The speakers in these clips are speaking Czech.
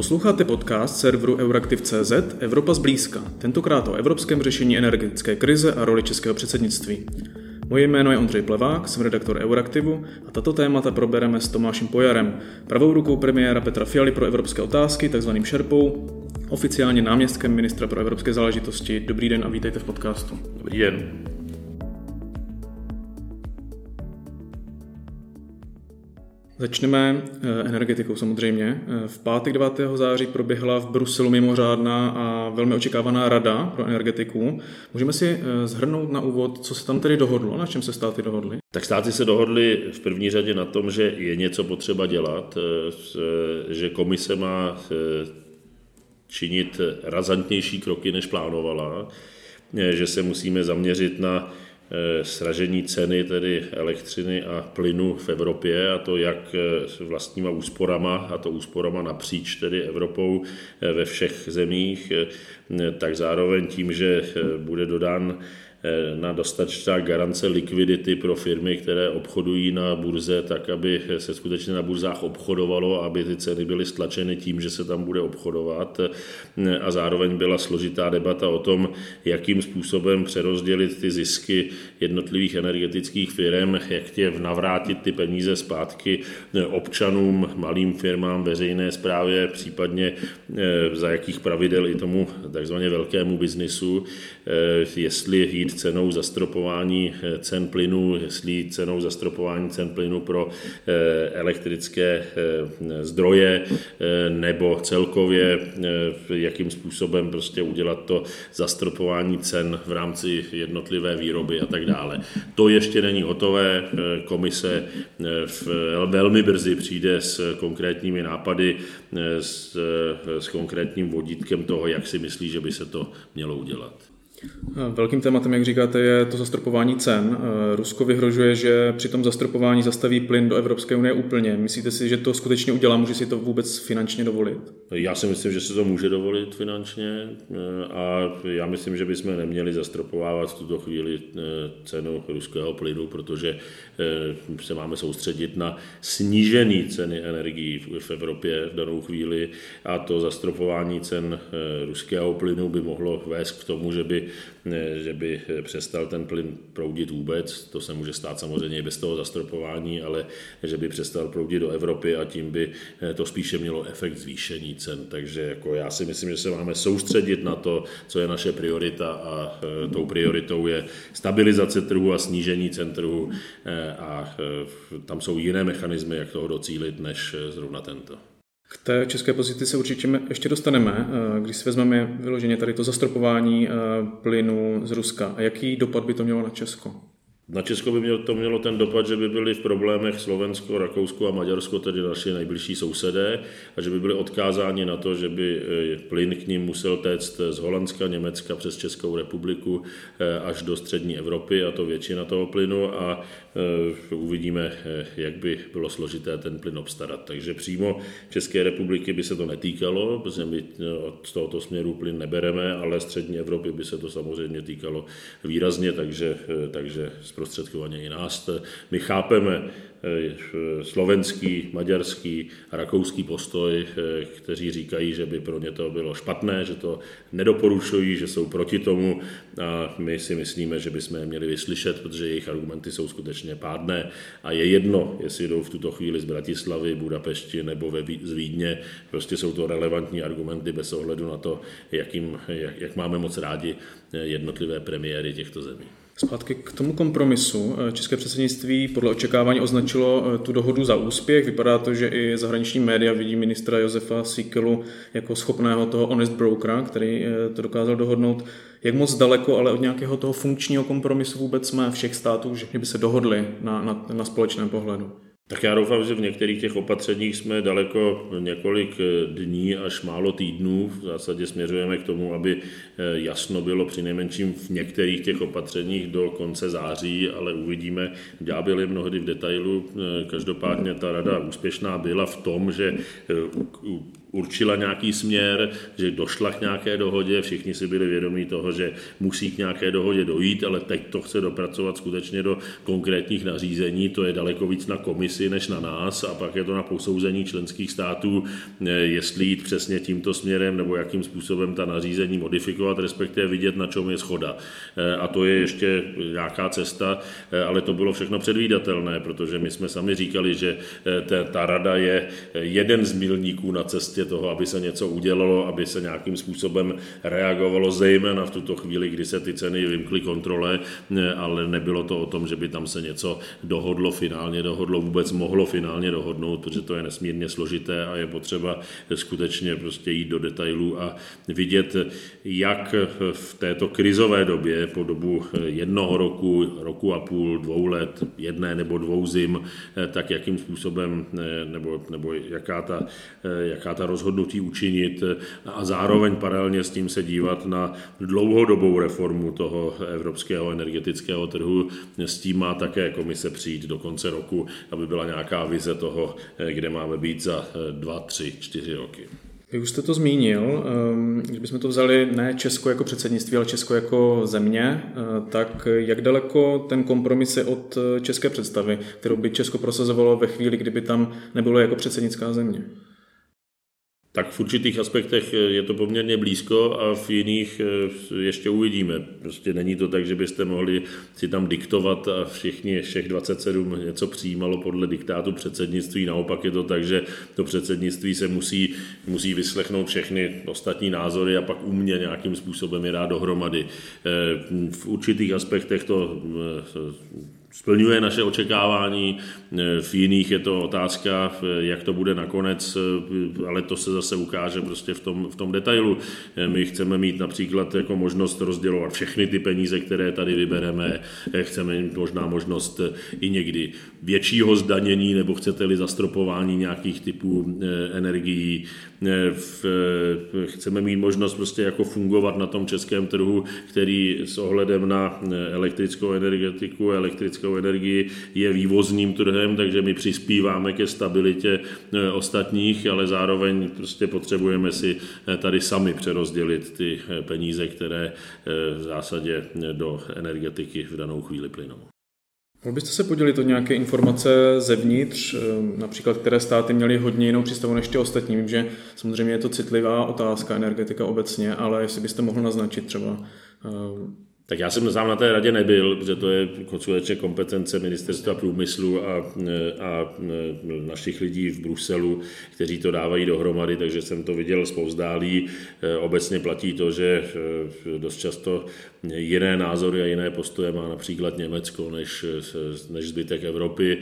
Posloucháte podcast serveru Euraktiv.cz Evropa zblízka, tentokrát o evropském řešení energetické krize a roli českého předsednictví. Moje jméno je Ondřej Plevák, jsem redaktor Euraktivu a tato témata probereme s Tomášem Pojarem, pravou rukou premiéra Petra Fialy pro evropské otázky, takzvaným šerpou, oficiálně náměstkem ministra pro evropské záležitosti. Dobrý den a vítejte v podcastu. Dobrý den. Začneme energetikou samozřejmě. V pátek 9. září proběhla v Bruselu mimořádná a velmi očekávaná rada pro energetiku. Můžeme si shrnout na úvod, co se tam tedy dohodlo, na čem se státy dohodly? Tak státy se dohodly v první řadě na tom, že je něco potřeba dělat, že komise má činit razantnější kroky, než plánovala, že se musíme zaměřit na sražení ceny tedy elektřiny a plynu v Evropě, a to jak s vlastníma úsporama, a to úsporama napříč tedy Evropou ve všech zemích, tak zároveň tím, že bude dodán na dostatečná garance likvidity pro firmy, které obchodují na burze, tak aby se skutečně na burzách obchodovalo, aby ty ceny byly stlačeny tím, že se tam bude obchodovat. A zároveň byla složitá debata o tom, jakým způsobem přerozdělit ty zisky jednotlivých energetických firm, jak tě navrátit ty peníze zpátky občanům, malým firmám, veřejné správě, případně za jakých pravidel i tomu takzvaně velkému biznisu, jestli jít cenou zastropování cen plynu, jestli cenou zastropování cen plynu pro elektrické zdroje, nebo celkově jakým způsobem prostě udělat to zastropování cen v rámci jednotlivé výroby a tak dále. To ještě není hotové, komise velmi brzy přijde s konkrétními nápady, s konkrétním vodítkem toho, jak si myslí, že by se to mělo udělat. Velkým tématem, jak říkáte, je to zastropování cen. Rusko vyhrožuje, že při tom zastropování zastaví plyn do Evropské unie úplně. Myslíte si, že to skutečně udělá? Může si to vůbec finančně dovolit? Já si myslím, že se to může dovolit finančně a já myslím, že bychom neměli zastropovávat v tuto chvíli cenu ruského plynu, protože se máme soustředit na snížené ceny energií v Evropě v danou chvíli a to zastropování cen ruského plynu by mohlo vést k tomu, že by přestal ten plyn proudit vůbec, to se může stát samozřejmě i bez toho zastropování, ale že by přestal proudit do Evropy a tím by to spíše mělo efekt zvýšení cen. Takže jako já si myslím, že se máme soustředit na to, co je naše priorita a tou prioritou je stabilizace trhu a snížení cen trhu a tam jsou jiné mechanismy, jak toho docílit, než zrovna tento. K té české pozici se určitě ještě dostaneme, když si vezmeme vyloženě tady to zastropování plynu z Ruska. A jaký dopad by to mělo na Česko? Na Česko by to mělo ten dopad, že by byly v problémech Slovensko, Rakousko a Maďarsko, tedy naši nejbližší sousedé, a že by byli odkázáni na to, že by plyn k ním musel téct z Holandska, Německa přes Českou republiku až do střední Evropy, a to většina toho plynu, a uvidíme, jak by bylo složité ten plyn obstarat. Takže přímo České republiky by se to netýkalo, protože my z tohoto směru plyn nebereme, ale střední Evropy by se to samozřejmě týkalo výrazně, takže zprostředkovaně i nás. My chápeme slovenský, maďarský a rakouský postoj, kteří říkají, že by pro ně to bylo špatné, že to nedoporučují, že jsou proti tomu a my si myslíme, že bychom je měli vyslyšet, protože jejich argumenty jsou skutečně pádné a je jedno, jestli jdou v tuto chvíli z Bratislavy, Budapešti nebo z Vídně, prostě jsou to relevantní argumenty bez ohledu na to, jak máme moc rádi jednotlivé premiéry těchto zemí. Zpátky k tomu kompromisu. České předsednictví podle očekávání označilo tu dohodu za úspěch. Vypadá to, že i zahraniční média vidí ministra Josefa Síkelu jako schopného toho honest brokera, který to dokázal dohodnout. Jak moc daleko, ale od nějakého toho funkčního kompromisu vůbec jsme všech států, že by se dohodli na společném pohledu? Tak já doufám, že v některých těch opatřeních jsme daleko několik dní až málo týdnů. V zásadě směřujeme k tomu, aby jasno bylo přinejmenším v některých těch opatřeních do konce září, ale uvidíme, ďábel je mnohdy v detailu. Každopádně ta rada úspěšná byla v tom, že určila nějaký směr, že došla k nějaké dohodě, všichni si byli vědomí toho, že musí k nějaké dohodě dojít, ale teď to chce dopracovat skutečně do konkrétních nařízení, to je daleko víc na komisi než na nás a pak je to na posouzení členských států, jestli jít přesně tímto směrem nebo jakým způsobem ta nařízení modifikovat, respektive vidět, na čem je shoda. A to je ještě nějaká cesta, ale to bylo všechno předvídatelné, protože my jsme sami říkali, že ta rada je jeden z milníků na cestě toho, aby se něco udělalo, aby se nějakým způsobem reagovalo, zejména v tuto chvíli, kdy se ty ceny vymkly kontrole, ale nebylo to o tom, že by tam se něco vůbec mohlo finálně dohodnout, protože to je nesmírně složité a je potřeba skutečně prostě jít do detailů a vidět, jak v této krizové době po dobu jednoho roku, roku a půl, 2 let, 1 nebo 2 zim, tak jakým způsobem nebo jaká ta rozhodnutí učinit a zároveň paralelně s tím se dívat na dlouhodobou reformu toho evropského energetického trhu. S tím má také komise přijít do konce roku, aby byla nějaká vize toho, kde máme být za 2, 3, 4 roky. Vy už jste to zmínil, když bychom to vzali ne Česko jako předsednictví, ale Česko jako země, tak jak daleko ten kompromis je od české představy, kterou by Česko prosazovalo ve chvíli, kdyby tam nebylo jako předsednická země? Tak v určitých aspektech je to poměrně blízko a v jiných ještě uvidíme. Prostě není to tak, že byste mohli si tam diktovat a všech 27 něco přijímalo podle diktátu předsednictví. Naopak je to tak, že to předsednictví se musí vyslechnout všechny ostatní názory a pak umět nějakým způsobem je dát dohromady. V určitých aspektech to splňuje naše očekávání, v jiných je to otázka, jak to bude nakonec, ale to se zase ukáže prostě v tom detailu. My chceme mít například jako možnost rozdělovat všechny ty peníze, které tady vybereme, chceme mít možná možnost i někdy většího zdanění, nebo chcete-li zastropování nějakých typů energií. Chceme mít možnost prostě jako fungovat na tom českém trhu, který s ohledem na elektrickou energetiku, elektrickou energii je vývozním trhem, takže my přispíváme ke stabilitě ostatních, ale zároveň prostě potřebujeme si tady sami přerozdělit ty peníze, které v zásadě do energetiky v danou chvíli plynou. Mohl byste se podělit o nějaké informace zevnitř, například které státy měly hodně jinou přístavu než ty ostatní? Vím, že samozřejmě je to citlivá otázka energetika obecně, ale jestli byste mohl naznačit třeba. Tak já jsem sám na té radě nebyl, protože to je konečně kompetence ministerstva průmyslu a našich lidí v Bruselu, kteří to dávají dohromady, takže jsem to viděl zpovzdálí. Obecně platí to, že dost často jiné názory a jiné postoje má například Německo než zbytek Evropy.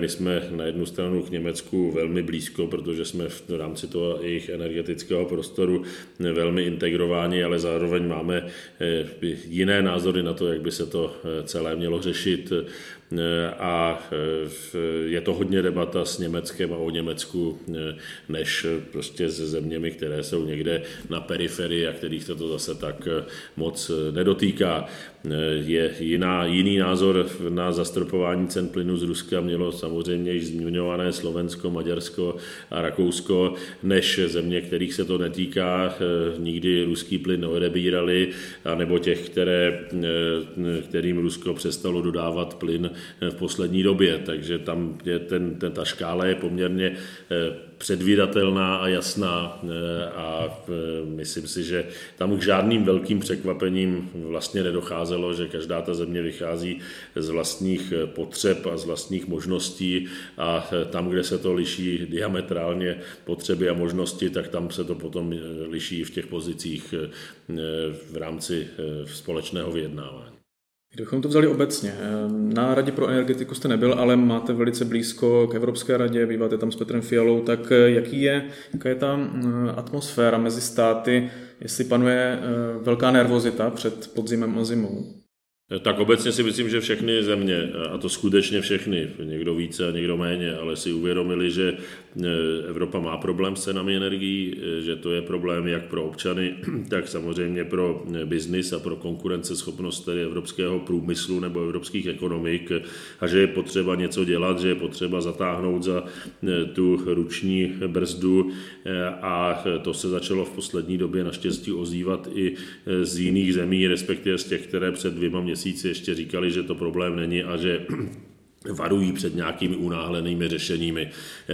My jsme na jednu stranu k Německu velmi blízko, protože jsme v rámci toho jejich energetického prostoru velmi integrováni, ale zároveň máme jiné názory na to, jak by se to celé mělo řešit a je to hodně debata s Německem a o Německu než prostě se zeměmi, které jsou někde na periferii a kterých se to zase tak moc nedotýká. Je jiný názor na zastropování cen plynu z Ruska mělo samozřejmě již zmiňované Slovensko, Maďarsko a Rakousko než země, kterých se to netýká, nikdy ruský plyn neodebírali, anebo těch, kterým Rusko přestalo dodávat plyn v poslední době, takže tam je ta škála je poměrně předvídatelná a jasná a myslím si, že tam k žádným velkým překvapením vlastně nedocházelo, že každá ta země vychází z vlastních potřeb a z vlastních možností a tam, kde se to liší diametrálně potřeby a možnosti, tak tam se to potom liší v těch pozicích v rámci společného vyjednávání. Kdybychom to vzali obecně, na Radě pro energetiku jste nebyl, ale máte velice blízko k Evropské radě, býváte tam s Petrem Fialou, tak jaká je ta atmosféra mezi státy, jestli panuje velká nervozita před podzimem a zimou? Tak obecně si myslím, že všechny země, a to skutečně všechny, někdo více a někdo méně, ale si uvědomili, že Evropa má problém s cenami energií, že to je problém jak pro občany, tak samozřejmě pro biznis a pro konkurenceschopnost tedy evropského průmyslu nebo evropských ekonomik a že je potřeba něco dělat, že je potřeba zatáhnout za tu ruční brzdu a to se začalo v poslední době naštěstí ozývat i z jiných zemí, respektive z těch, které před 2 měsíci ještě říkali, že to problém není a že varují před nějakými unáhlenými řešeními.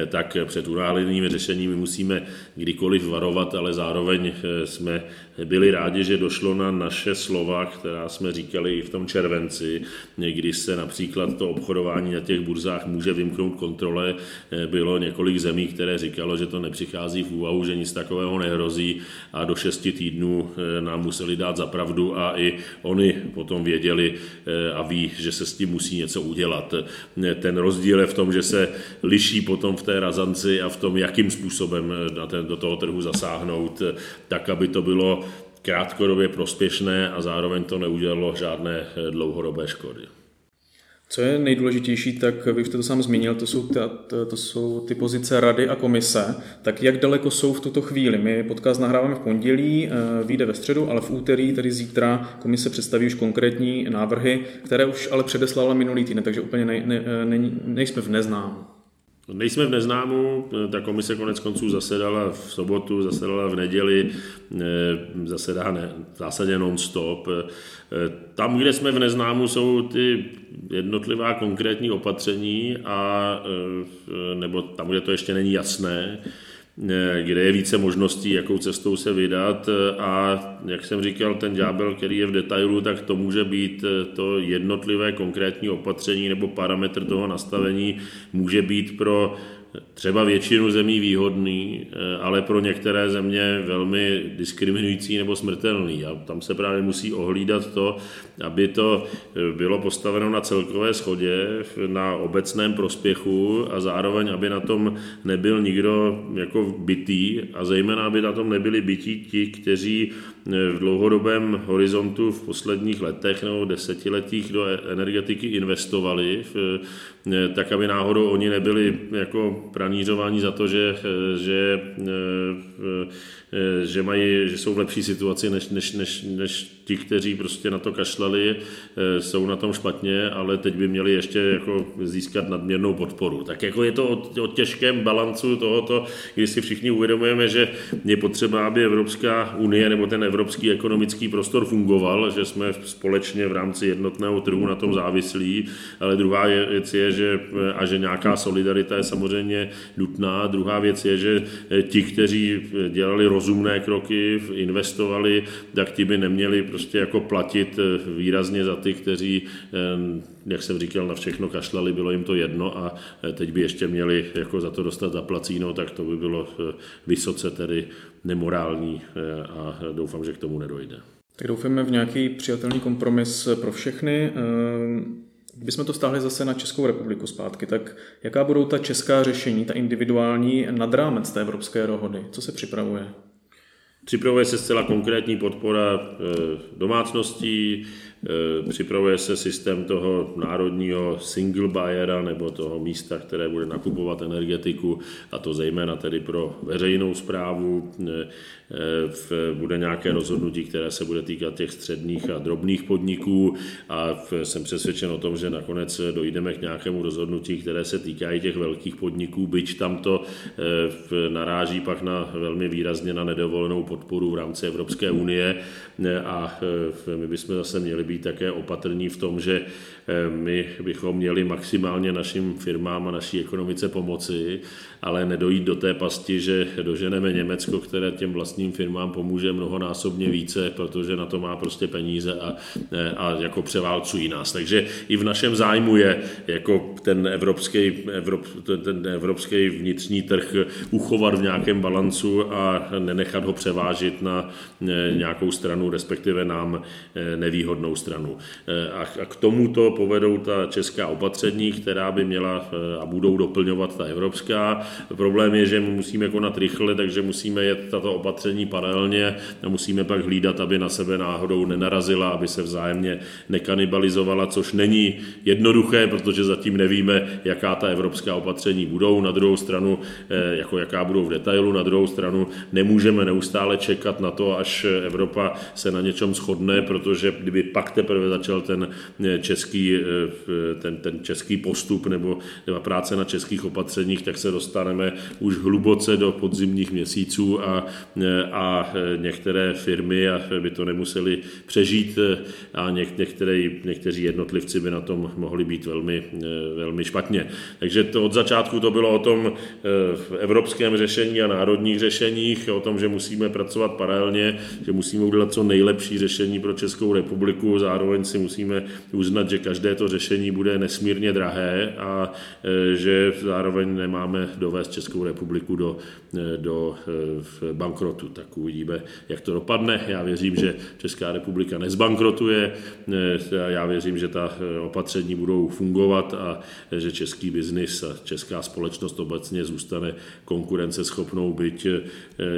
Tak před unáhlenými řešeními musíme kdykoliv varovat, ale zároveň jsme byli rádi, že došlo na naše slova, která jsme říkali i v tom červenci, kdy se například to obchodování na těch burzách může vymknout kontrole. Bylo několik zemí, které říkalo, že to nepřichází v úvahu, že nic takového nehrozí a do 6 týdnů nám museli dát za pravdu a i oni potom věděli a ví, že se s tím musí něco udělat. Ten rozdíl je v tom, že se liší potom v té razanci a v tom, jakým způsobem do toho trhu zasáhnout, tak, aby to bylo krátkodobě prospěšné a zároveň to neudělalo žádné dlouhodobé škody. Co je nejdůležitější, tak vy jste to sám zmínil, to jsou ty pozice Rady a Komise. Tak jak daleko jsou v tuto chvíli? My podcast nahráváme v pondělí, vyjde ve středu, ale v úterý, tedy zítra, Komise představí už konkrétní návrhy, které už ale předeslala minulý týden, takže úplně nejsme v neznámu. Nejsme v neznámu, ta komise koneckonců zasedala v sobotu, zasedala v neděli, zasedá v zásadě non-stop. Tam, kde jsme v neznámu, jsou ty jednotlivá konkrétní opatření a nebo tam, kde to ještě není jasné, kde je více možností, jakou cestou se vydat a jak jsem říkal, ten ďábel, který je v detailu, tak to může být to jednotlivé konkrétní opatření nebo parametr toho nastavení může být pro třeba většinu zemí výhodný, ale pro některé země velmi diskriminující nebo smrtelný. A tam se právě musí ohlídat to, aby to bylo postaveno na celkové shodě, na obecném prospěchu a zároveň, aby na tom nebyl nikdo jako bitý a zejména, aby na tom nebyli bití ti, kteří v dlouhodobém horizontu v posledních letech nebo desetiletích do energetiky investovali, tak aby náhodou oni nebyli jako pranířování za to, že jsou v lepší situaci než ti, kteří prostě na to kašlali, jsou na tom špatně, ale teď by měli ještě jako získat nadměrnou podporu. Tak jako je to o těžkém balancu tohoto, kdy si všichni uvědomujeme, že je potřeba, aby Evropská unie nebo ten evropský ekonomický prostor fungoval, že jsme společně v rámci jednotného trhu na tom závislí, ale druhá věc je, že nějaká solidarita je samozřejmě nutná. Druhá věc je, že ti, kteří dělali rozumné kroky, investovali, tak ti by neměli prostě jako platit výrazně za ty, kteří, jak jsem říkal, na všechno kašlali, bylo jim to jedno a teď by ještě měli jako za to dostat zaplacíno, tak to by bylo vysoce tedy nemorální a doufám, že k tomu nedojde. Tak doufáme v nějaký přijatelný kompromis pro všechny. Kdybychom to stáhli zase na Českou republiku zpátky, tak jaká budou ta česká řešení, ta individuální nad rámec té evropské dohody? Co se připravuje? Připravuje se zcela konkrétní podpora domácností, připravuje se systém toho národního single buyera nebo toho místa, které bude nakupovat energetiku a to zejména tedy pro veřejnou správu. Bude nějaké rozhodnutí, které se bude týkat těch středních a drobných podniků a jsem přesvědčen o tom, že nakonec dojdeme k nějakému rozhodnutí, které se týká i těch velkých podniků, byť tam to naráží pak na velmi výrazně na nedovolenou podporu v rámci Evropské unie a my bychom zase měli být také opatrní v tom, že my bychom měli maximálně našim firmám a naší ekonomice pomoci, ale nedojít do té pasti, že doženeme Německo, které těm vlastním firmám pomůže mnohonásobně více, protože na to má prostě peníze a jako převálcují nás. Takže i v našem zájmu je jako ten evropský vnitřní trh uchovat v nějakém balancu a nenechat ho převálcovat svážit na nějakou stranu, respektive nám nevýhodnou stranu. A k tomuto povedou ta česká opatření, která by měla a budou doplňovat ta evropská. Problém je, že musíme konat rychle, takže musíme jet tato opatření paralelně a musíme pak hlídat, aby na sebe náhodou nenarazila, aby se vzájemně nekanibalizovala, což není jednoduché, protože zatím nevíme, jaká ta evropská opatření budou. Na druhou stranu, jako jaká budou v detailu, na druhou stranu nemůžeme neustále čekat na to, až Evropa se na něčem shodne, protože kdyby pak teprve začal ten český postup nebo práce na českých opatřeních, tak se dostaneme už hluboce do podzimních měsíců a některé firmy by to nemuseli přežít a někteří jednotlivci by na tom mohli být velmi, velmi špatně. Takže to od začátku to bylo o tom evropském řešení a národních řešeních, o tom, že musíme pracovat paralelně, že musíme udělat co nejlepší řešení pro Českou republiku, zároveň si musíme uznat, že každé to řešení bude nesmírně drahé a že zároveň nemáme dovést Českou republiku do bankrotu. Tak uvidíme, jak to dopadne. Já věřím, že Česká republika nezbankrotuje, já věřím, že ta opatření budou fungovat a že český biznis a česká společnost obecně zůstane konkurenceschopnou, byť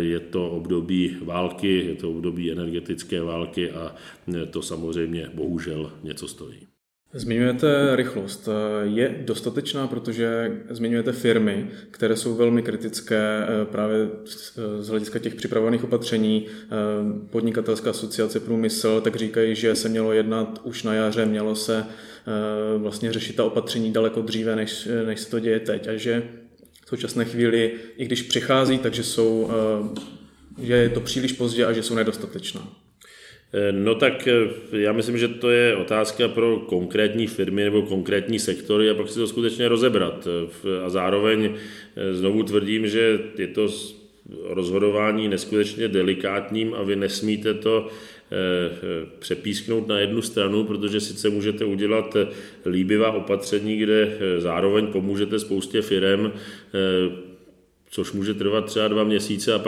je to období války, je to období energetické války a to samozřejmě bohužel něco stojí. Zmiňujete rychlost. Je dostatečná, protože zmiňujete firmy, které jsou velmi kritické právě z hlediska těch připravovaných opatření. Podnikatelská asociace Průmysl tak říkají, že se mělo jednat už na jaře, mělo se vlastně řešit ta opatření daleko dříve, než se to děje teď. A že v současné chvíli, i když přichází, takže že je to příliš pozdě a že jsou nedostatečná. No tak já myslím, že to je otázka pro konkrétní firmy nebo konkrétní sektory a pak si to skutečně rozebrat. A zároveň znovu tvrdím, že je to rozhodování neskutečně delikátním a vy nesmíte to přepísknout na jednu stranu, protože sice můžete udělat líbivá opatření, kde zároveň pomůžete spoustě firem, což může trvat třeba 2 měsíce a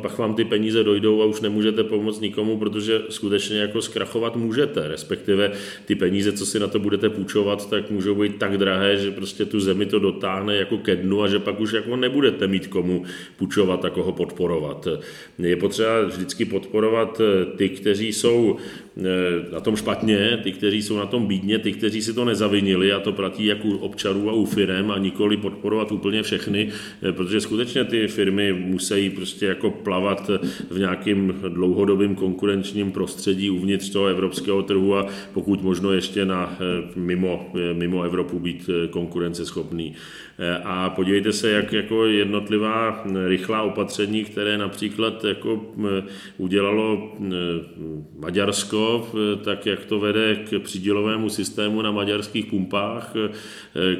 pak vám ty peníze dojdou a už nemůžete pomoct nikomu, protože skutečně jako zkrachovat můžete, respektive ty peníze, co si na to budete půjčovat, tak můžou být tak drahé, že prostě tu zemi to dotáhne jako ke dnu a že pak už jako nebudete mít komu půjčovat a koho podporovat. Je potřeba vždycky podporovat ty, kteří jsou na tom špatně, ty, kteří jsou na tom bídně, ty, kteří si to nezavinili, a to platí jak u občanů a u firem, a nikoli podporovat úplně všechny, protože skutečně ty firmy musí prostě jako plavat v nějakým dlouhodobým konkurenčním prostředí uvnitř toho evropského trhu a pokud možno ještě mimo Evropu být konkurenceschopný. A podívejte se, jak jako jednotlivá rychlá opatření, které například jako udělalo Maďarsko, tak jak to vede k přídělovému systému na maďarských pumpách,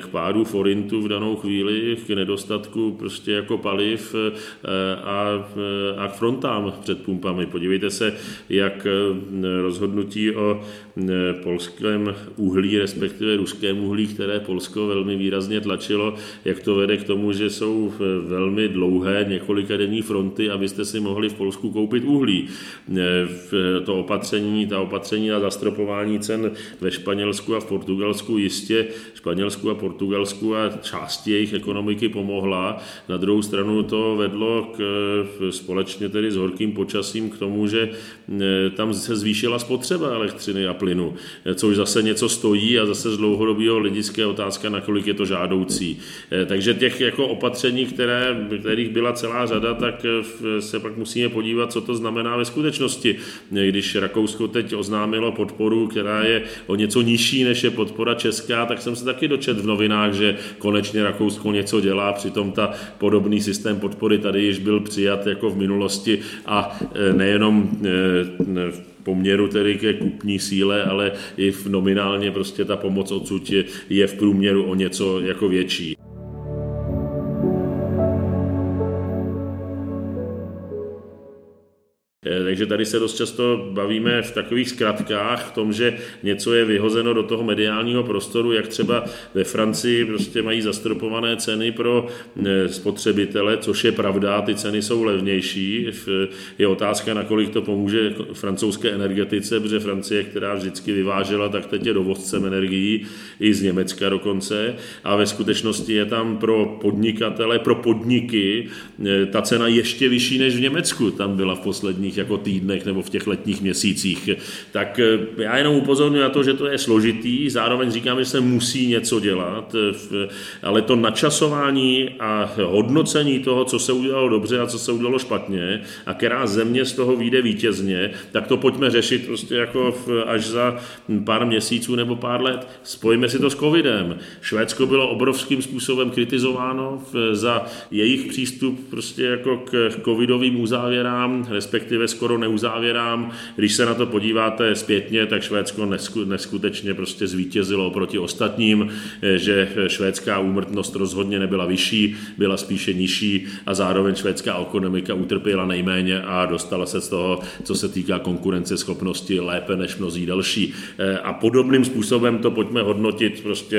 k pádu forintu v danou chvíli, k nedostatku prostě jako paliv a k frontám před pumpami. Podívejte se, jak rozhodnutí o polském uhlí, respektive ruském uhlí, které Polsko velmi výrazně tlačilo, jak to vede k tomu, že jsou velmi dlouhé několikadenní fronty, abyste si mohli v Polsku koupit uhlí. Ta opatření na zastropování cen ve Španělsku a v Portugalsku jistě Španělsku a Portugalsku a části jejich ekonomiky pomohla. Na druhou stranu to vedlo společně tedy s horkým počasím k tomu, že tam se zvýšila spotřeba elektřiny a plynu, což zase něco stojí a zase z dlouhodobého hlediska je otázka, nakolik je to žádoucí. Takže těch jako opatření, kterých byla celá řada, tak se pak musíme podívat, co to znamená ve skutečnosti. Když Rakousko teď oznámilo podporu, která je o něco nižší, než je podpora česká, tak jsem se taky dočetl v novinách, že konečně Rakousko něco dělá, přitom ta podobný systém podpory tady již byl přijat jako v minulosti a nejenom v poměru tedy ke kupní síle, ale i v nominálně prostě ta pomoc odsud je v průměru o něco jako větší. Takže tady se dost často bavíme v takových zkratkách v tom, že něco je vyhozeno do toho mediálního prostoru, jak třeba ve Francii prostě mají zastropované ceny pro spotřebitele, což je pravda, ty ceny jsou levnější. Je otázka, nakolik to pomůže francouzské energetice, protože Francie, která vždycky vyvážela, tak teď je dovozcem energií i z Německa dokonce. A ve skutečnosti je tam pro podnikatele, pro podniky ta cena ještě vyšší než v Německu. Tam byla v posledních jako týdnech nebo v těch letních měsících. Tak já jenom upozorňuji na to, že to je složitý. Zároveň říkám, že se musí něco dělat, ale to načasování a hodnocení toho, co se udělalo dobře a co se udělalo špatně a která země z toho vyjde vítězně, tak to pojďme řešit prostě jako až za pár měsíců nebo pár let. Spojíme si to s covidem. Švédsko bylo obrovským způsobem kritizováno za jejich přístup prostě jako k covidovým uzávěrám, respektive skoro neuzávěrám. Když se na to podíváte zpětně, tak Švédsko neskutečně prostě zvítězilo proti ostatním, že švédská úmrtnost rozhodně nebyla vyšší, byla spíše nižší a zároveň švédská ekonomika utrpěla nejméně a dostala se z toho, co se týká konkurenceschopnosti, lépe než mnozí další. A podobným způsobem to pojďme hodnotit prostě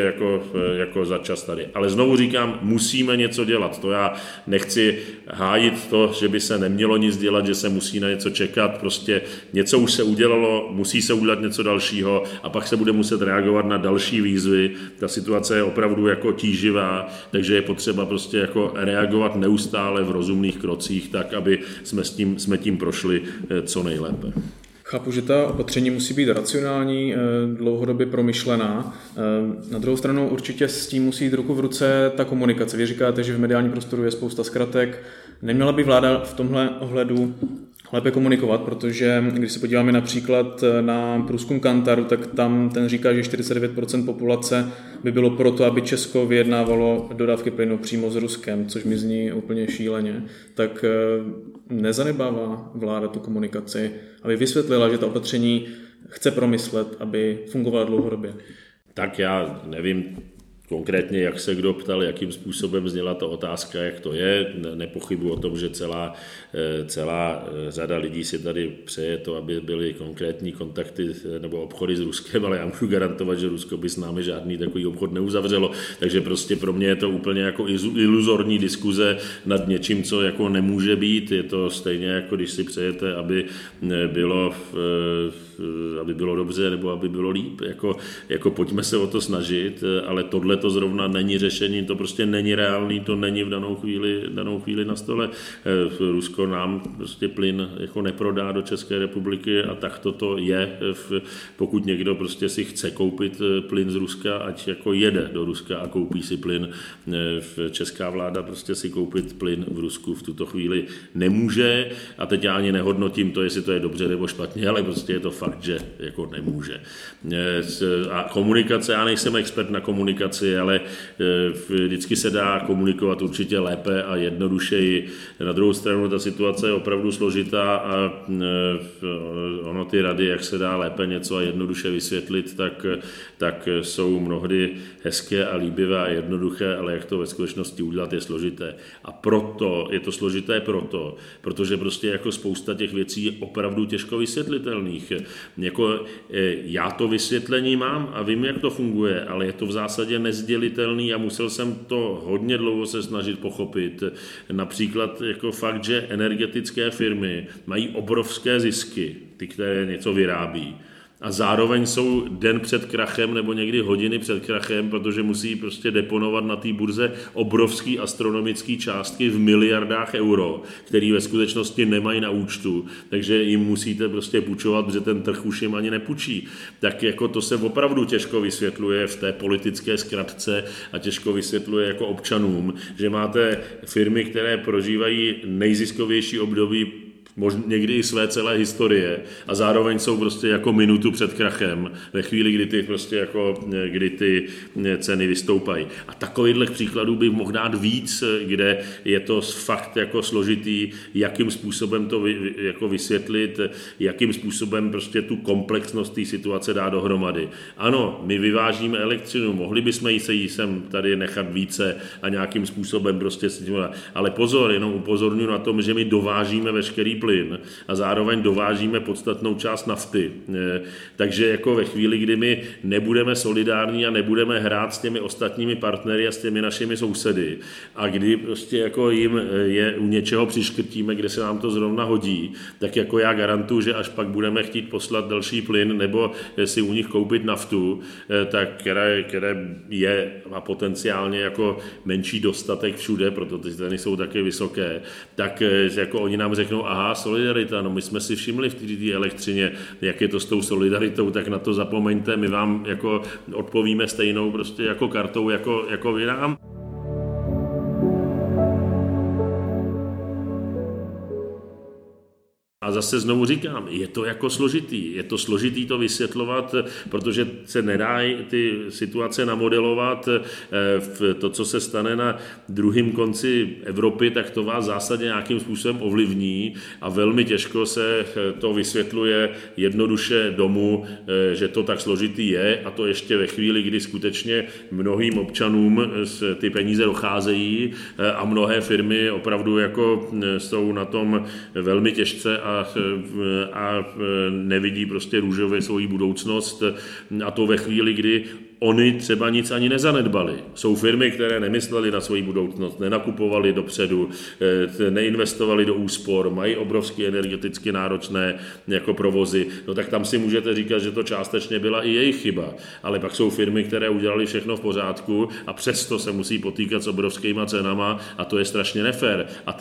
jako za čas tady. Ale znovu říkám, musíme něco dělat. To já nechci hájit to, že by se nemělo nic dělat, že se musí na něco čekat. Prostě něco už se udělalo, musí se udělat něco dalšího a pak se bude muset reagovat na další výzvy. Ta situace je opravdu jako tíživá, takže je potřeba prostě jako reagovat neustále v rozumných krocích, tak, aby jsme tím prošli co nejlépe. Chápu, že ta opatření musí být racionální, dlouhodobě promyšlená. Na druhou stranu určitě s tím musí jít ruku v ruce ta komunikace. Vy říkáte, že v mediálním prostoru je spousta zkratek. Neměla by vláda v tomhle ohledu lépe komunikovat, protože když se podíváme například na průzkum Kantaru, tak tam ten říká, že 49% populace by bylo proto, aby Česko vyjednávalo dodávky plynu přímo s Ruskem, což mi zní úplně šíleně. Tak nezanedbává vláda tu komunikaci, aby vysvětlila, že ta opatření chce promyslet, aby fungovala dlouhodobě. Tak já nevím konkrétně, jak se kdo ptal, jakým způsobem zněla ta otázka, jak to je. Nepochybuji o tom, že celá řada lidí si tady přeje to, aby byly konkrétní kontakty nebo obchody s Ruskem, ale já můžu garantovat, že Rusko by s námi žádný takový obchod neuzavřelo. Takže prostě pro mě je to úplně jako iluzorní diskuze nad něčím, co jako nemůže být. Je to stejně jako když si přejete, aby bylo dobře nebo aby bylo líp. Jako pojďme se o to snažit, ale tohle to zrovna není řešení, to prostě není reálný, to není v danou chvíli na stole. Rusko nám prostě plyn jako neprodá do České republiky a tak to je. Pokud někdo prostě si chce koupit plyn z Ruska, ať jako jede do Ruska a koupí si plyn. Česká vláda prostě si koupit plyn v Rusku v tuto chvíli nemůže a teď já ani nehodnotím to, jestli to je dobře nebo špatně, ale prostě je to fakt, že jako nemůže. A komunikace, já nejsem expert na komunikaci, ale vždycky se dá komunikovat určitě lépe a jednodušeji. Na druhou stranu ta situace je opravdu složitá a ono ty rady, jak se dá lépe něco a jednoduše vysvětlit, tak jsou mnohdy hezké a líbivé a jednoduché, ale jak to ve skutečnosti udělat je složité. A proto je to složité protože prostě jako spousta těch věcí opravdu těžko vysvětlitelných. Jako já to vysvětlení mám a vím, jak to funguje, ale je to v zásadě nezdělitelný a musel jsem to hodně dlouho se snažit pochopit. Například jako fakt, že energetické firmy mají obrovské zisky, ty, které něco vyrábí. A zároveň jsou den před krachem nebo někdy hodiny před krachem, protože musí prostě deponovat na té burze obrovský astronomický částky v miliardách euro, který ve skutečnosti nemají na účtu, takže jim musíte prostě půjčovat, protože ten trh už jim ani nepůjčí. Tak jako to se opravdu těžko vysvětluje v té politické zkratce a těžko vysvětluje jako občanům, že máte firmy, které prožívají nejziskovější období někdy i své celé historie a zároveň jsou prostě jako minutu před krachem ve chvíli, kdy ty ceny vystoupají. A takových příkladů bych mohl dát víc, kde je to fakt jako složitý, jakým způsobem to jako vysvětlit, jakým způsobem prostě tu komplexnost té situace dá dohromady. Ano, my vyvážíme elektřinu, mohli bychom jí sem tady nechat více a nějakým způsobem prostě, ale pozor, jenom upozorňuji na tom, že my dovážíme veškerý zemní plyn a zároveň dovážíme podstatnou část nafty. Takže jako ve chvíli, kdy my nebudeme solidární a nebudeme hrát s těmi ostatními partnery a s těmi našimi sousedy a kdy prostě jako jim je u něčeho přiškrtíme, kde se nám to zrovna hodí, tak jako já garantuju, že až pak budeme chtít poslat další plyn nebo si u nich koupit naftu, tak které je a potenciálně jako menší dostatek všude, proto ty ceny jsou taky vysoké, tak jako oni nám řeknou, aha, solidarita, no my jsme si všimli v té elektřině, jak je to s tou solidaritou, tak na to zapomeňte, my vám jako odpovíme stejnou prostě jako kartou, jako vy nám. A zase znovu říkám, je to jako složitý. Je to složitý to vysvětlovat, protože se nedá ty situace namodelovat. To, co se stane na druhém konci Evropy, tak to vás zásadně nějakým způsobem ovlivní a velmi těžko se to vysvětluje jednoduše domů, že to tak složitý je a to ještě ve chvíli, kdy skutečně mnohým občanům ty peníze docházejí a mnohé firmy opravdu jako jsou na tom velmi těžce a nevidí prostě růžově svoji budoucnost a to ve chvíli, kdy oni třeba nic ani nezanedbali. Jsou firmy, které nemyslely na svoji budoucnost, nenakupovali dopředu, neinvestovali do úspor, mají obrovsky energeticky náročné jako provozy, no tak tam si můžete říkat, že to částečně byla i jejich chyba. Ale pak jsou firmy, které udělali všechno v pořádku a přesto se musí potýkat s obrovskýma cenama a to je strašně nefér. A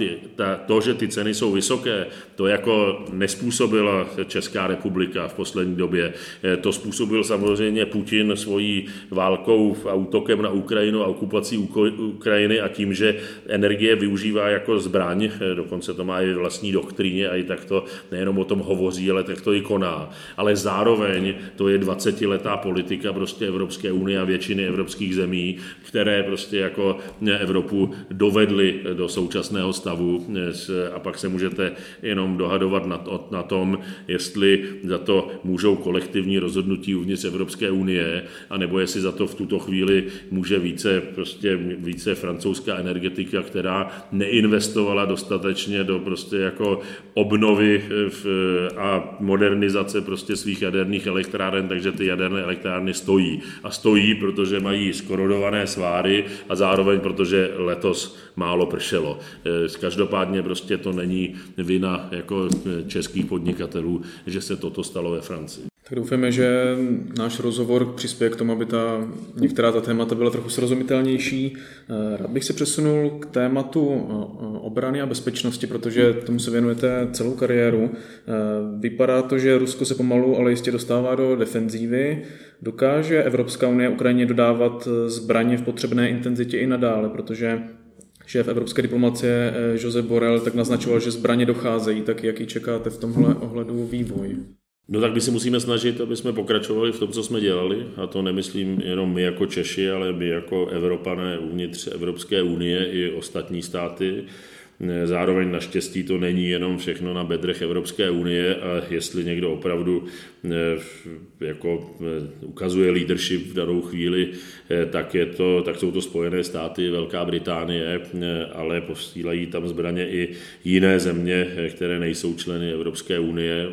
to, že ty ceny jsou vysoké, to jako nespůsobila Česká republika v poslední době. To způsobil samozřejmě Putin svojí válkou a útokem na Ukrajinu a okupací Ukrajiny a tím, že energie využívá jako zbraň, dokonce to má i vlastní doktríně a i tak to nejenom o tom hovoří, ale tak to i koná. Ale zároveň to je 20letá politika prostě Evropské unie a většiny evropských zemí, které prostě jako Evropu dovedly do současného stavu a pak se můžete jenom dohadovat na tom, jestli za to můžou kolektivní rozhodnutí uvnitř Evropské unie a nebo jestli za to v tuto chvíli může více francouzská energetika, která neinvestovala dostatečně do prostě jako obnovy a modernizace prostě svých jaderných elektráren, takže ty jaderné elektrárny stojí. A stojí, protože mají skorodované sváry a zároveň, protože letos málo pršelo. Každopádně prostě to není vina jako českých podnikatelů, že se toto stalo ve Francii. Tak doufáme, že náš rozhovor přispěje k tomu, aby některá ta témata byla trochu srozumitelnější. Rád bych se přesunul k tématu obrany a bezpečnosti, protože tomu se věnujete celou kariéru. Vypadá to, že Rusko se pomalu, ale jistě dostává do defenzívy. Dokáže Evropská unie Ukrajině dodávat zbraně v potřebné intenzitě i nadále, protože šéf evropské diplomacie Josep Borrell tak naznačoval, že zbraně docházejí, tak jaký čekáte v tomhle ohledu vývoj? No tak my se musíme snažit, aby jsme pokračovali v tom, co jsme dělali, a to nemyslím jenom my jako Češi, ale my jako Evropané uvnitř Evropské unie i ostatní státy. Zároveň naštěstí to není jenom všechno na bedrech Evropské unie a jestli někdo opravdu jako ukazuje leadership v danou chvíli, tak jsou to Spojené státy, Velká Británie, ale posílají tam zbraně i jiné země, které nejsou členy Evropské unie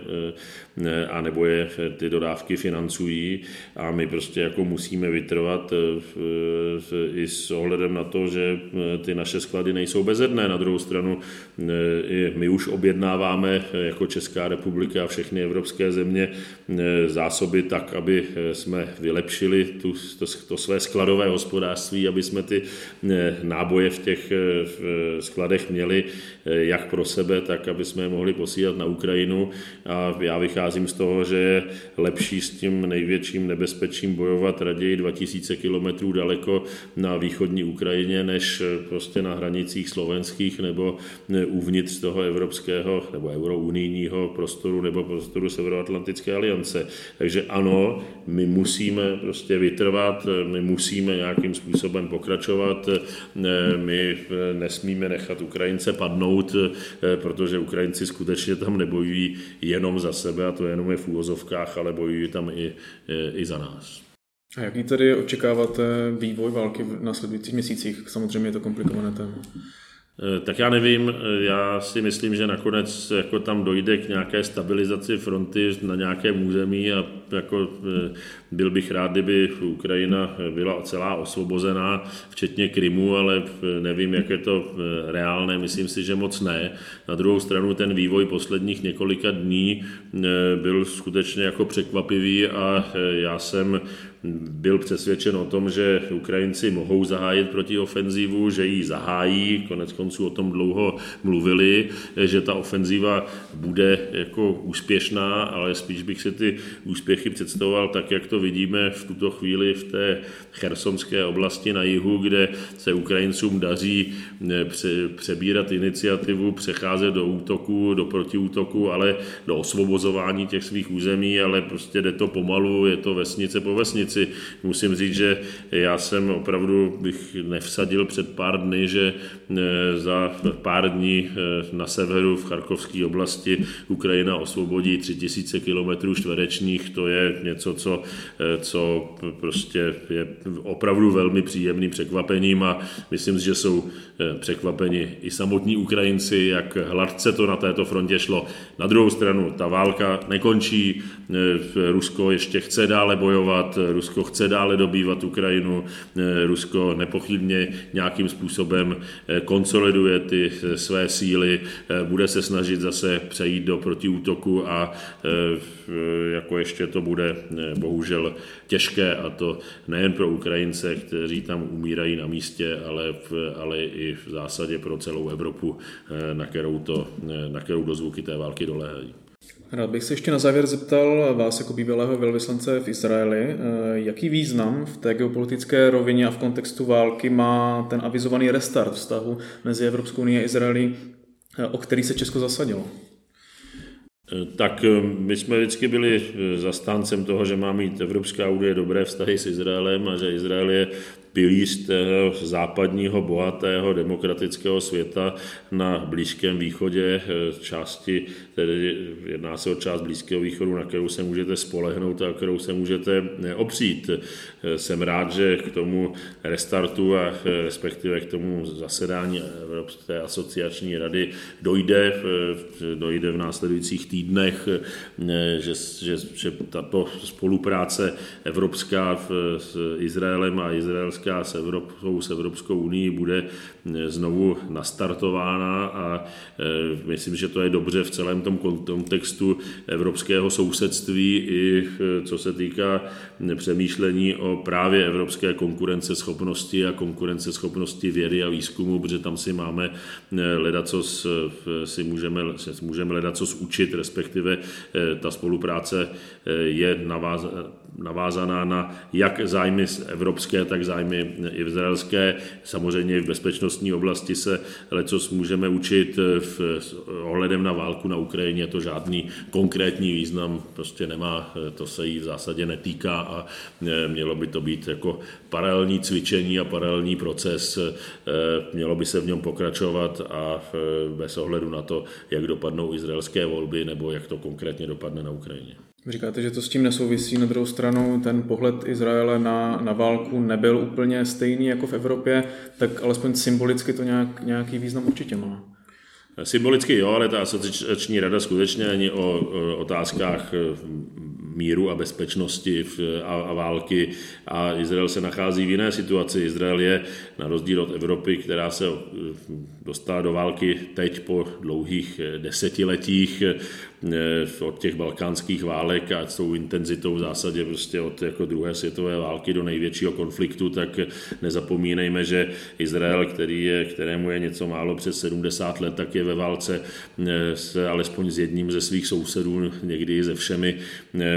a nebo je ty dodávky financují a my prostě jako musíme vytrvat i s ohledem na to, že ty naše sklady nejsou bezedné. Na druhou stranu my už objednáváme jako Česká republika a všechny evropské země zásoby tak, aby jsme vylepšili to své skladové hospodářství, aby jsme ty náboje v těch skladech měli jak pro sebe, tak aby jsme je mohli posílat na Ukrajinu a já vycházím z toho, že je lepší s tím největším nebezpečím bojovat raději 2000 kilometrů daleko na východní Ukrajině, než prostě na hranicích slovenských nebo uvnitř toho evropského nebo eurounijního prostoru nebo prostoru Severoatlantické aliance. Takže ano, my musíme prostě vytrvat, my musíme nějakým způsobem pokračovat, my nesmíme nechat Ukrajince padnout, protože Ukrajinci skutečně tam nebojují jenom za sebe, a to jenom je v úvozovkách, ale bojují tam i za nás. A jaký tedy očekáváte vývoj války v následujících měsících? Samozřejmě je to komplikované téma. Tak já nevím, já si myslím, že nakonec jako tam dojde k nějaké stabilizaci fronty na nějakém území a jako byl bych rád, kdyby Ukrajina byla celá osvobozená, včetně Krymu, ale nevím, jak je to reálné, myslím si, že moc ne. Na druhou stranu ten vývoj posledních několika dní byl skutečně jako překvapivý a já jsem byl přesvědčen o tom, že Ukrajinci mohou zahájit protiofenzívu, že ji zahájí, konec konců o tom dlouho mluvili, že ta ofenzíva bude jako úspěšná, ale spíš bych si ty úspěchy představoval tak, jak to vidíme v tuto chvíli v té Chersonské oblasti na jihu, kde se Ukrajincům daří přebírat iniciativu, přecházet do útoku, do protiútoku, ale do osvobozování těch svých území, ale prostě jde to pomalu, je to vesnice po vesnici. Musím říct, že já jsem opravdu bych nevsadil před pár dny, že za pár dní na severu v Charkovské oblasti Ukrajina osvobodí 3000 km², to je něco, co prostě je opravdu velmi příjemným překvapením a myslím, že jsou překvapeni i samotní Ukrajinci, jak hladce to na této frontě šlo. Na druhou stranu ta válka nekončí, Rusko ještě chce dále bojovat, Rusko chce dále dobývat Ukrajinu, Rusko nepochybně nějakým způsobem konsoliduje ty své síly, bude se snažit zase přejít do protiútoku a jako ještě to bude bohužel těžké a to nejen pro Ukrajince, kteří tam umírají na místě, ale i v zásadě pro celou Evropu, na kterou dozvuky té války doléhají. Rád bych se ještě na závěr zeptal vás jako bývalého velvyslance v Izraeli, jaký význam v té geopolitické rovině a v kontextu války má ten avizovaný restart vztahu mezi Evropskou unií a Izraeli, o který se Česko zasadilo? Tak my jsme vždycky byli zastáncem toho, že má mít Evropská unie dobré vztahy s Izraelem a že Izrael je pilíř západního, bohatého, demokratického světa na Blízkém východě, části, tedy jedná se o část Blízkého východu, na kterou se můžete spolehnout a kterou se můžete opřít. Jsem rád, že k tomu restartu a respektive k tomu zasedání Evropské asociační rady dojde v následujících týdnech, že tato spolupráce evropská s Izraelem a izraelská s Evropskou unii bude znovu nastartována a myslím, že to je dobře v celém tom kontextu evropského sousedství i co se týká přemýšlení o právě evropské konkurenceschopnosti a konkurenceschopnosti vědy a výzkumu, protože tam si máme můžeme ledacos učit, respektive ta spolupráce je navázaná na jak zájmy evropské, tak zájmy izraelské. Samozřejmě v bezpečnostní oblasti se lecos můžeme učit, s ohledem na válku na Ukrajině to žádný konkrétní význam prostě nemá, to se jí v zásadě netýká a mělo by to být jako paralelní cvičení a paralelní proces, mělo by se v něm pokračovat a bez ohledu na to, jak dopadnou izraelské volby nebo jak to konkrétně dopadne na Ukrajině. Říkáte, že to s tím nesouvisí, na druhou stranu ten pohled Izraele na válku nebyl úplně stejný jako v Evropě, tak alespoň symbolicky to nějaký význam určitě má. Symbolicky jo, ale ta asociační rada skutečně není o otázkách míru a bezpečnosti a války a Izrael se nachází v jiné situaci. Izrael je na rozdíl od Evropy, která se dostala do války teď po dlouhých desetiletích od těch balkánských válek a s tou intenzitou v zásadě prostě od jako druhé světové války do největšího konfliktu, tak nezapomínejme, že Izrael, kterému je něco málo přes 70 let, tak je ve válce alespoň s jedním ze svých sousedů, někdy ze všemi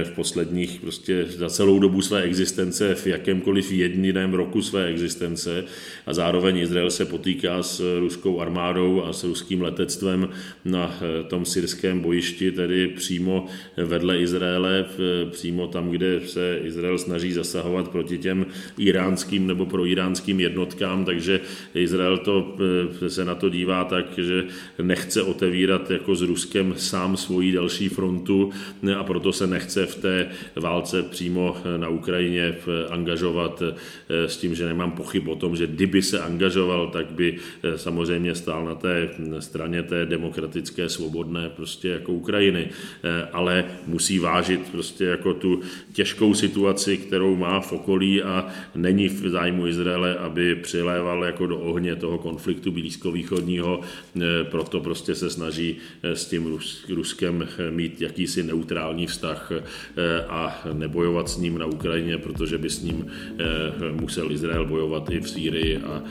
v posledních prostě za celou dobu své existence, v jakémkoliv jediném roku své existence a zároveň Izrael se potýká s ruskou armádou a s ruským letectvem na tom syrském bojišti, tedy přímo vedle Izraele, přímo tam, kde se Izrael snaží zasahovat proti těm iránským nebo proiránským jednotkám, takže Izrael se na to dívá tak, že nechce otevírat jako s Ruskem sám svoji další frontu a proto se nechce v té válce přímo na Ukrajině angažovat s tím, že nemám pochyb o tom, že kdyby se angažoval, tak by samozřejmě stál na té straně té demokratické, svobodné prostě jako Ukrajiny, ale musí vážit prostě jako tu těžkou situaci, kterou má v okolí a není v zájmu Izraele, aby přiléval jako do ohně toho konfliktu blízkovýchodního, proto prostě se snaží s tím Ruskem mít jakýsi neutrální vztah a nebojovat s ním na Ukrajině, protože by s ním musel Izrael bojovat i v Sýrii a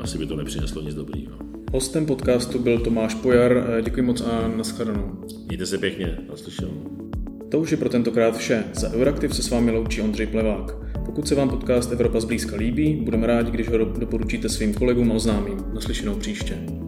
asi by to nepřineslo nic dobrýho. Hostem podcastu byl Tomáš Pojar, děkuji moc a nashledanou. Mějte se pěkně, naslyšenou. To už je pro tentokrát vše. Za Euraktiv se s vámi loučí Ondřej Plevák. Pokud se vám podcast Evropa zblízka líbí, budeme rádi, když ho doporučíte svým kolegům a oznámím. Naslyšenou příště.